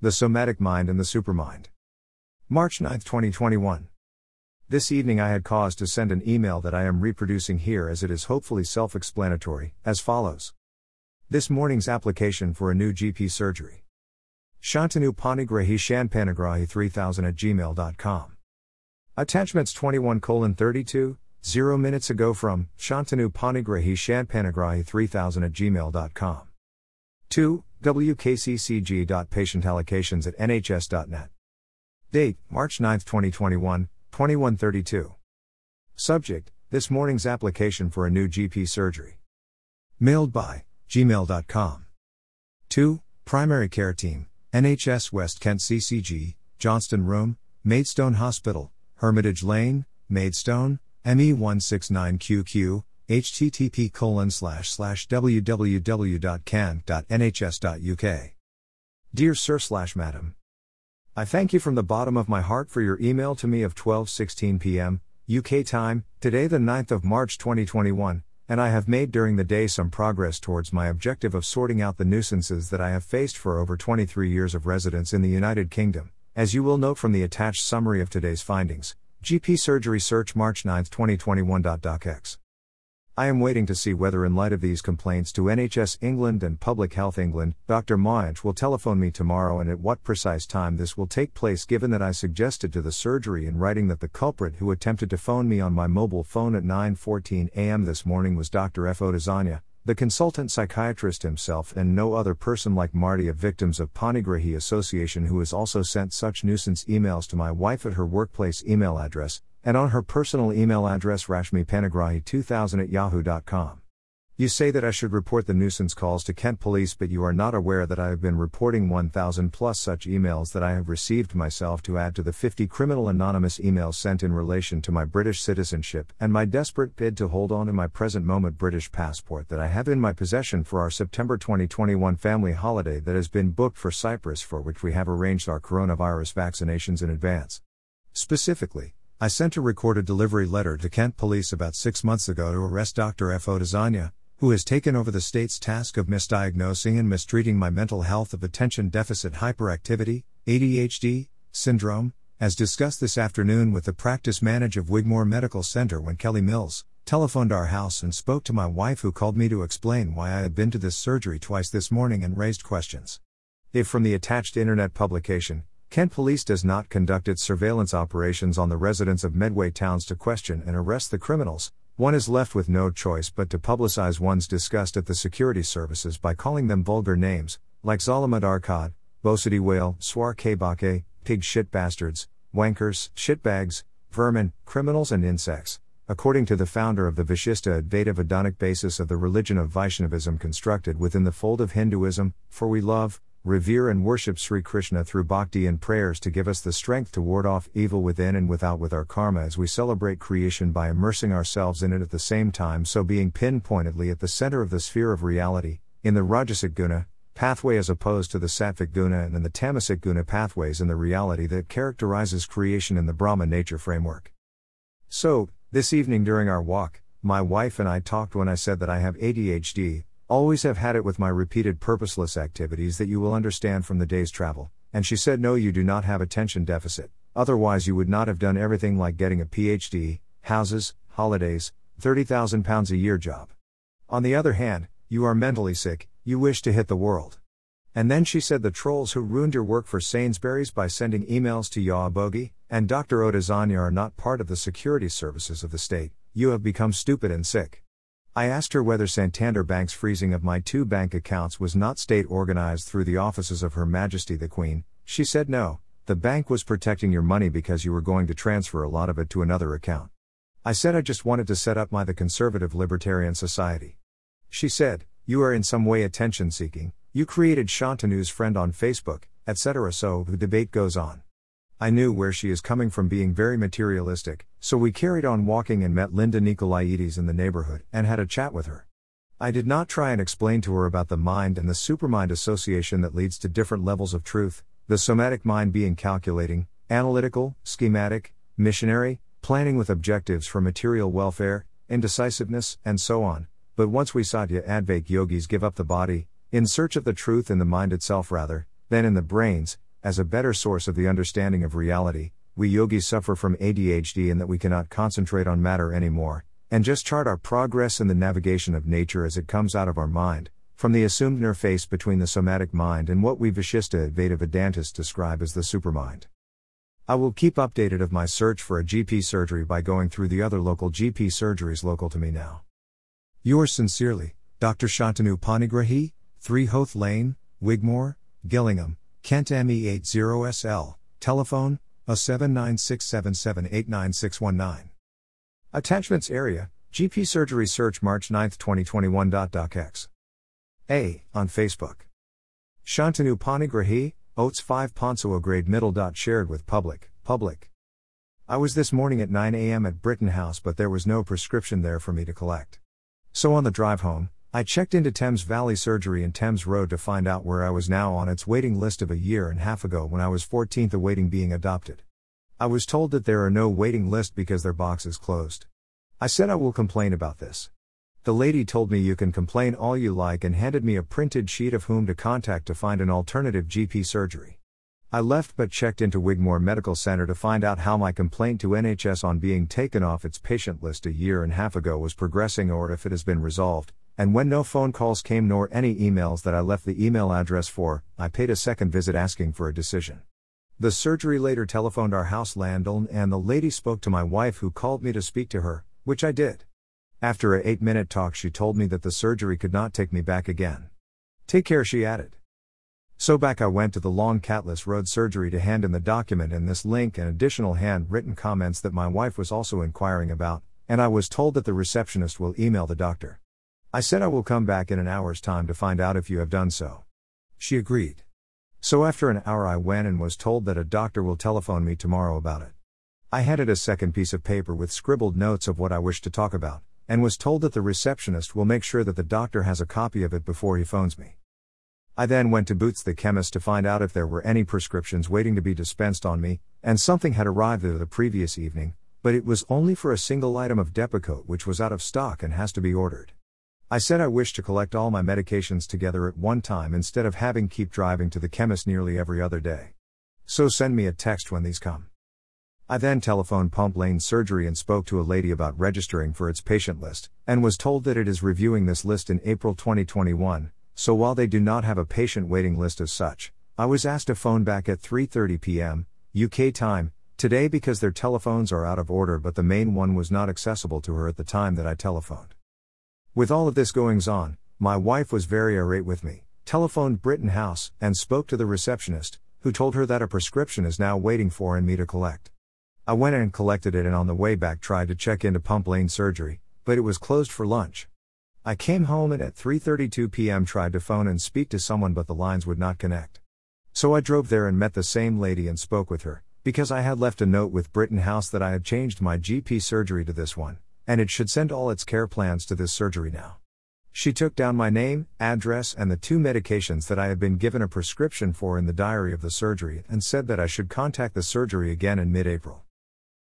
The Somatic Mind and the Supermind. March 9, 2021. This evening I had cause to send an email that I am reproducing here as it is hopefully self-explanatory, as follows. This morning's application for a new GP surgery. Shantanu Panigrahi shanpanigrahi3000@gmail.com. Attachments 21:32, 0 minutes ago from Shantanu Panigrahi shanpanigrahi3000@gmail.com. 2. wkccg.patientallocations@nhs.net. Date, March 9, 2021, 21:32. Subject, this morning's application for a new GP surgery. Mailed by, gmail.com. 2. Primary Care Team, NHS West Kent CCG, Johnston Room, Maidstone Hospital, Hermitage Lane, Maidstone, ME169QQ, http://www.can.nhs.uk. Dear Sir/Madam, I thank you from the bottom of my heart for your email to me of 12:16 p.m. UK time, today the 9th of March 2021, and I have made during the day some progress towards my objective of sorting out the nuisances that I have faced for over 23 years of residence in the United Kingdom. As you will note from the attached summary of today's findings, GP surgery search March 9, 2021. DocX. I am waiting to see whether in light of these complaints to NHS England and Public Health England, Dr. Moyant will telephone me tomorrow and at what precise time this will take place, given that I suggested to the surgery in writing that the culprit who attempted to phone me on my mobile phone at 9:14 a.m. this morning was Dr. F. Odesanya, the consultant psychiatrist himself, and no other person like Marty of Victims of Panigrahi Association, who has also sent such nuisance emails to my wife at her workplace email address, and on her personal email address Rashmi Panigrahi2000@yahoo.com. You say that I should report the nuisance calls to Kent Police, but you are not aware that I have been reporting 1,000 plus such emails that I have received myself, to add to the 50 criminal anonymous emails sent in relation to my British citizenship and my desperate bid to hold on to my present moment British passport that I have in my possession for our September 2021 family holiday that has been booked for Cyprus, for which we have arranged our coronavirus vaccinations in advance. Specifically, I sent a recorded delivery letter to Kent Police about 6 months ago to arrest Dr. F. Odesanya, who has taken over the state's task of misdiagnosing and mistreating my mental health of attention deficit hyperactivity, ADHD, syndrome, as discussed this afternoon with the practice manager of Wigmore Medical Center when Kelly Mills telephoned our house and spoke to my wife, who called me to explain why I had been to this surgery twice this morning and raised questions. If from the attached internet publication, Kent Police does not conduct its surveillance operations on the residents of Medway towns to question and arrest the criminals, one is left with no choice but to publicize one's disgust at the security services by calling them vulgar names, like Zalamat Arkad, Bosity Whale, Swar Kabake, Pig Shit Bastards, Wankers, Shitbags, Vermin, Criminals and Insects, according to the founder of the Vishishta Advaita Vedantic basis of the religion of Vaishnavism constructed within the fold of Hinduism, for we love, revere and worship Sri Krishna through bhakti and prayers to give us the strength to ward off evil within and without with our karma as we celebrate creation by immersing ourselves in it at the same time, so being pinpointedly at the center of the sphere of reality, in the Rajasic Guna pathway as opposed to the Sattvic Guna and in the Tamasic Guna pathways, in the reality that characterizes creation in the Brahma nature framework. So, this evening during our walk, my wife and I talked when I said that I have ADHD, always have had it with my repeated purposeless activities that you will understand from the day's travel, and she said, no, you do not have attention deficit, otherwise you would not have done everything like getting a PhD, houses, holidays, £30,000 a year job. On the other hand, you are mentally sick, you wish to hit the world. And then she said the trolls who ruined your work for Sainsbury's by sending emails to Yawabogi and Dr. Odesanya are not part of the security services of the state, you have become stupid and sick. I asked her whether Santander Bank's freezing of my 2 bank accounts was not state-organized through the offices of Her Majesty the Queen. She said no, the bank was protecting your money because you were going to transfer a lot of it to another account. I said I just wanted to set up the Conservative Libertarian Society. She said, you are in some way attention-seeking, you created Shantanu's friend on Facebook, etc. So the debate goes on. I knew where she is coming from, being very materialistic, so we carried on walking and met Linda Nikolaidis in the neighborhood and had a chat with her. I did not try and explain to her about the mind and the supermind association that leads to different levels of truth, the somatic mind being calculating, analytical, schematic, missionary, planning with objectives for material welfare, indecisiveness, and so on, but once we Satya Advaita yogis give up the body, in search of the truth in the mind itself rather than in the brains, as a better source of the understanding of reality, we yogis suffer from ADHD in that we cannot concentrate on matter anymore, and just chart our progress in the navigation of nature as it comes out of our mind, from the assumed interface between the somatic mind and what we Vishishta Advaita Vedantists describe as the supermind. I will keep updated of my search for a GP surgery by going through the other local GP surgeries local to me now. Yours sincerely, Dr. Shantanu Panigrahi, 3 Hoath Lane, Wigmore, Gillingham, Kent ME80SL, telephone, A7967789619. Attachments area, GP surgery search March 9, 2021. DocX. A. On Facebook. Shantanu Panigrahi, Oates 5 Ponsoa grade middle. Shared with public. I was this morning at 9 a.m. at Britton House, but there was no prescription there for me to collect. So on the drive home, I checked into Thames Valley Surgery in Thames Road to find out where I was now on its waiting list of a year and a half ago when I was 14th awaiting being adopted. I was told that there are no waiting list because their box is closed. I said I will complain about this. The lady told me you can complain all you like and handed me a printed sheet of whom to contact to find an alternative GP surgery. I left but checked into Wigmore Medical Center to find out how my complaint to NHS on being taken off its patient list a year and a half ago was progressing or if it has been resolved. And when no phone calls came nor any emails that I left the email address for, I paid a second visit asking for a decision. The surgery later telephoned our house landlord and the lady spoke to my wife who called me to speak to her, which I did. After an 8-minute talk she told me that the surgery could not take me back again. Take care, she added. So back I went to the Long Catless Road surgery to hand in the document and this link and additional handwritten comments that my wife was also inquiring about, and I was told that the receptionist will email the doctor. I said I will come back in an hour's time to find out if you have done so. She agreed. So after an hour I went and was told that a doctor will telephone me tomorrow about it. I handed a second piece of paper with scribbled notes of what I wished to talk about, and was told that the receptionist will make sure that the doctor has a copy of it before he phones me. I then went to Boots the chemist to find out if there were any prescriptions waiting to be dispensed on me, and something had arrived there the previous evening, but it was only for a single item of Depakote which was out of stock and has to be ordered. I said I wish to collect all my medications together at one time instead of having keep driving to the chemist nearly every other day. So send me a text when these come. I then telephoned Pump Lane Surgery and spoke to a lady about registering for its patient list, and was told that it is reviewing this list in April 2021, so while they do not have a patient waiting list as such, I was asked to phone back at 3:30 p.m. UK time, today because their telephones are out of order but the main one was not accessible to her at the time that I telephoned. With all of this goings on, my wife was very irate with me, telephoned Britton House, and spoke to the receptionist, who told her that a prescription is now waiting for me to collect. I went and collected it and on the way back tried to check into Pump Lane Surgery, but it was closed for lunch. I came home and at 3:32 p.m. tried to phone and speak to someone but the lines would not connect. So I drove there and met the same lady and spoke with her, because I had left a note with Britton House that I had changed my GP surgery to this one, and it should send all its care plans to this surgery now. She took down my name, address and the 2 medications that I had been given a prescription for in the diary of the surgery and said that I should contact the surgery again in mid-April.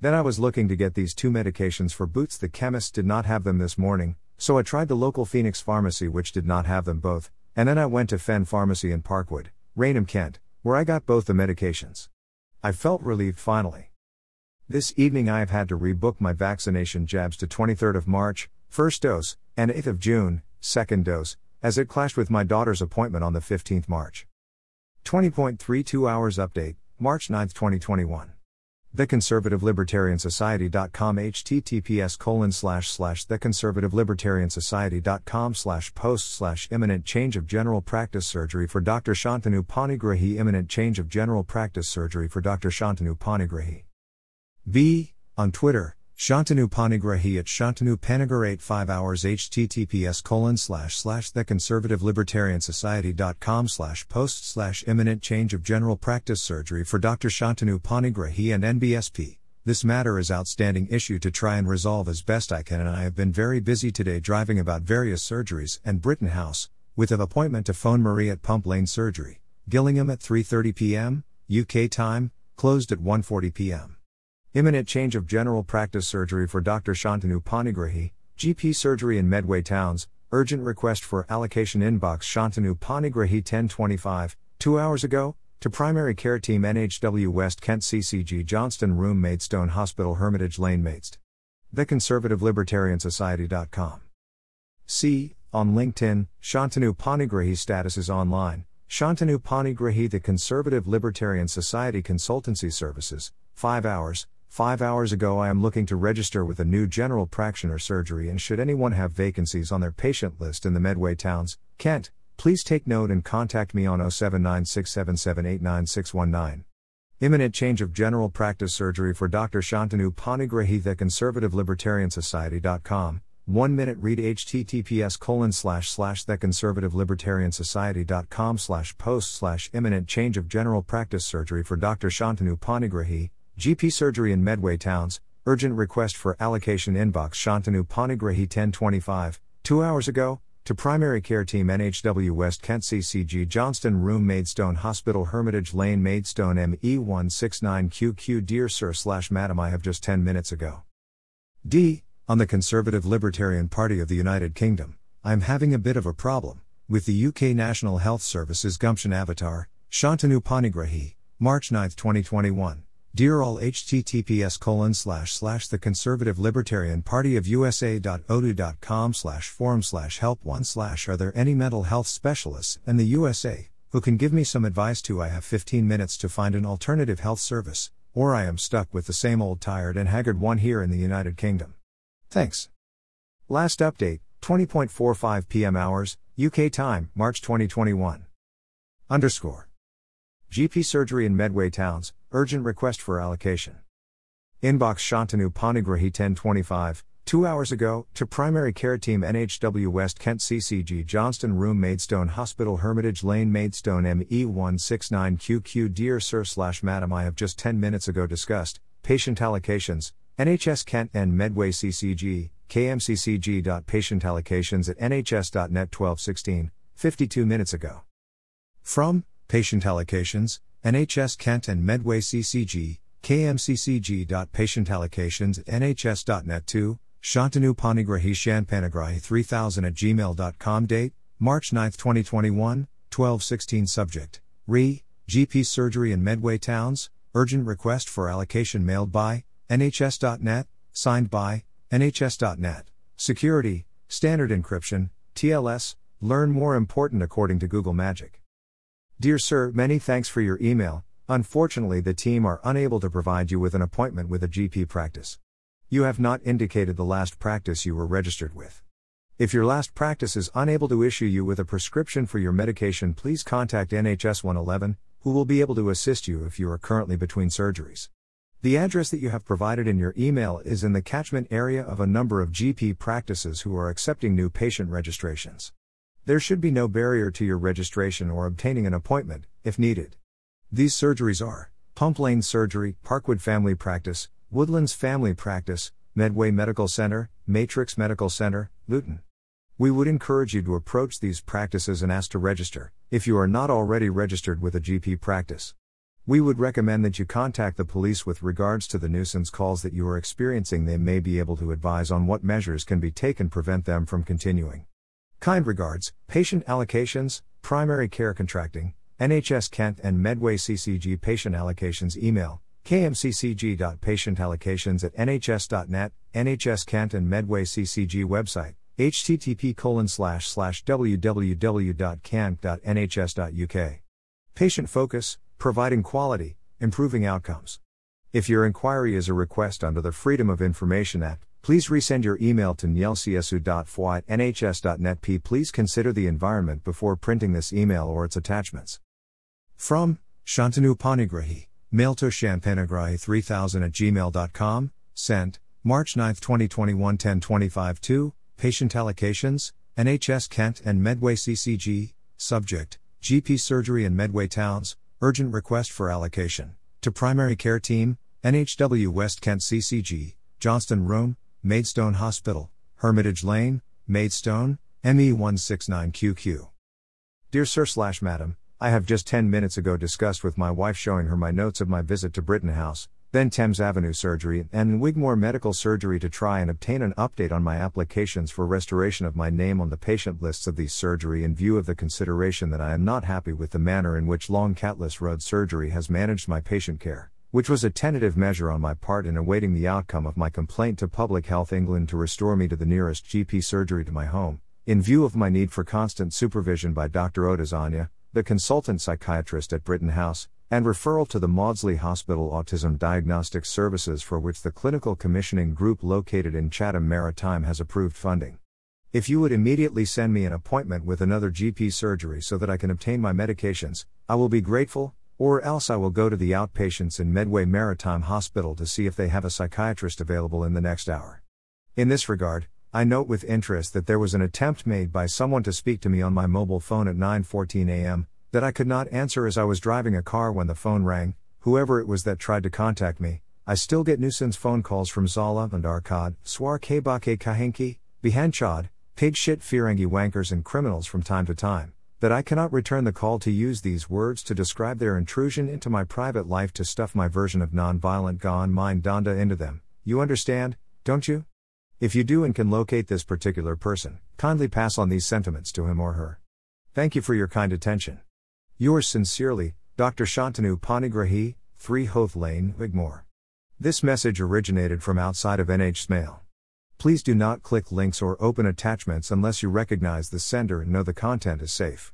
Then I was looking to get these 2 medications for Boots the chemist did not have them this morning, so I tried the local Phoenix pharmacy which did not have them both, and then I went to Fenn Pharmacy in Parkwood, Raynham, Kent, where I got both the medications. I felt relieved finally. This evening I have had to rebook my vaccination jabs to 23rd of March, 1st dose, and 8th of June, 2nd dose, as it clashed with my daughter's appointment on the 15th March. 20.32 hours update, March 9, 2021. The Conservative Libertarian Society.com https://theconservativelibertariansociety.com/post/ imminent change of general practice surgery for Dr. Shantanu Panigrahi. Imminent change of general practice surgery for Dr. Shantanu Panigrahi. B. On Twitter, Shantanu Panigrahi at Shantanu Panigrahi 5 hours https://theconservativelibertariansociety.com/post/ imminent change of general practice surgery for Dr. Shantanu Panigrahi and NBSP. This matter is outstanding issue to try and resolve as best I can and I have been very busy today driving about various surgeries and Britton House, with an appointment to phone Marie at Pump Lane Surgery, Gillingham at 3:30 p.m, UK time, closed at 1:40 p.m. Imminent change of general practice surgery for Dr. Shantanu Panigrahi, GP surgery in Medway Towns, urgent request for allocation inbox Shantanu Panigrahi 10:25, 2 hours ago, to Primary Care Team NHW West Kent CCG Johnston Room Maidstone Hospital Hermitage Lane Maidst. The Conservative Libertarian Society.com. See, on LinkedIn, Shantanu Panigrahi statuses online, Shantanu Panigrahi The Conservative Libertarian Society Consultancy Services, 5 hours ago I am looking to register with a new general practitioner surgery and should anyone have vacancies on their patient list in the Medway Towns, Kent, please take note and contact me on 07967789619. Imminent change of general practice surgery for Dr. Shantanu Panigrahi The Conservative Libertarian Society.com. 1 minute read https:// the Conservative Libertarian Society.com /post/ imminent change of general practice surgery for Dr. Shantanu Panigrahi, GP surgery in Medway Towns, urgent request for allocation inbox Shantanu Panigrahi 1025, 2 hours ago, to Primary Care Team NHW West Kent CCG Johnston Room Maidstone Hospital Hermitage Lane Maidstone ME169QQ Dear Sir / Madam I have just 10 minutes ago. D. On the Conservative Libertarian Party of the United Kingdom, I am having a bit of a problem with the UK National Health Service's gumption avatar, Shantanu Panigrahi, March 9, 2021. Dear all https:// the Conservative Libertarian Party of USA.odu.com /forum/help1/ are there any mental health specialists in the USA who can give me some advice to I have 15 minutes to find an alternative health service, or I am stuck with the same old tired and haggard one here in the United Kingdom. Thanks. Last update, 20.45 PM hours, UK time, March 2021. _ GP surgery in Medway Towns, urgent request for allocation. Inbox Shantanu Panigrahi 1025, 2 hours ago, to Primary Care Team NHW West Kent CCG Johnston Room Maidstone Hospital Hermitage Lane Maidstone ME169QQ Dear Sir / Madam I have just 10 minutes ago discussed, patient allocations, NHS Kent and Medway CCG, kmccg.patientallocations at nhs.net 1216, 52 minutes ago. From, Patient Allocations, NHS Kent and Medway CCG, kmccg.patientallocations at nhs.net 2, Shantanu Panigrahi Shanpanigrahi 3000@gmail.com Date, March 9, 2021, 12:16 Subject, Re, GP Surgery in Medway Towns, Urgent Request for Allocation mailed by, nhs.net, signed by, nhs.net, Security, Standard Encryption, TLS, Learn More Important according to Google Magic. Dear sir, many thanks for your email. Unfortunately, the team are unable to provide you with an appointment with a GP practice. You have not indicated the last practice you were registered with. If your last practice is unable to issue you with a prescription for your medication, please contact NHS 111, who will be able to assist you if you are currently between surgeries. The address that you have provided in your email is in the catchment area of a number of GP practices who are accepting new patient registrations. There should be no barrier to your registration or obtaining an appointment, if needed. These surgeries are Pump Lane Surgery, Parkwood Family Practice, Woodlands Family Practice, Medway Medical Center, Matrix Medical Center, Luton. We would encourage you to approach these practices and ask to register, if you are not already registered with a GP practice. We would recommend that you contact the police with regards to the nuisance calls that you are experiencing. They may be able to advise on what measures can be taken to prevent them from continuing. Kind regards, Patient Allocations, Primary Care Contracting, NHS Kent and Medway CCG Patient Allocations Email, kmccg.patientallocations at nhs.net, NHS Kent and Medway CCG Website, http://www.kent.nhs.uk. Patient Focus, Providing Quality, Improving Outcomes. If your inquiry is a request under the Freedom of Information Act, please resend your email to nyelcsu.fwa@nhs.net p. Please consider the environment before printing this email or its attachments. From, Shantanu Panigrahi, mail to shanpanigrahi 3000@gmail.com, sent, March 9, 2021 10:25-2, Patient Allocations, NHS Kent and Medway CCG, Subject, GP Surgery in Medway Towns, Urgent Request for Allocation, to Primary Care Team, NHW West Kent CCG, Johnston Room, Maidstone Hospital, Hermitage Lane, Maidstone, ME169QQ. Dear Sir / Madam, I have just 10 minutes ago discussed with my wife showing her my notes of my visit to Britton House, then Thames Avenue Surgery and Wigmore Medical Surgery to try and obtain an update on my applications for restoration of my name on the patient lists of these surgery in view of the consideration that I am not happy with the manner in which Long Catless Road surgery has managed my patient care, which was a tentative measure on my part in awaiting the outcome of my complaint to Public Health England to restore me to the nearest GP surgery to my home, in view of my need for constant supervision by Dr. Odesanya, the consultant psychiatrist at Britton House, and referral to the Maudsley Hospital Autism Diagnostic Services, for which the Clinical Commissioning Group located in Chatham Maritime has approved funding. If you would immediately send me an appointment with another GP surgery so that I can obtain my medications, I will be grateful, or else I will go to the outpatients in Medway Maritime Hospital to see if they have a psychiatrist available in the next hour. In this regard, I note with interest that there was an attempt made by someone to speak to me on my mobile phone at 9:14 a.m., that I could not answer as I was driving a car when the phone rang. Whoever it was that tried to contact me, I still get nuisance phone calls from Zala and Arkad, Swar Kebake Kahenki, Bihanchad, pig shit Firangi wankers and criminals from time to time, that I cannot return the call to use these words to describe their intrusion into my private life to stuff my version of non-violent Gone Mind Donda into them. You understand, don't you? If you do and can locate this particular person, kindly pass on these sentiments to him or her. Thank you for your kind attention. Yours sincerely, Dr. Shantanu Panigrahi, 3 Hoth Lane, Wigmore. This message originated from outside of NHS Mail. Please do not click links or open attachments unless you recognize the sender and know the content is safe.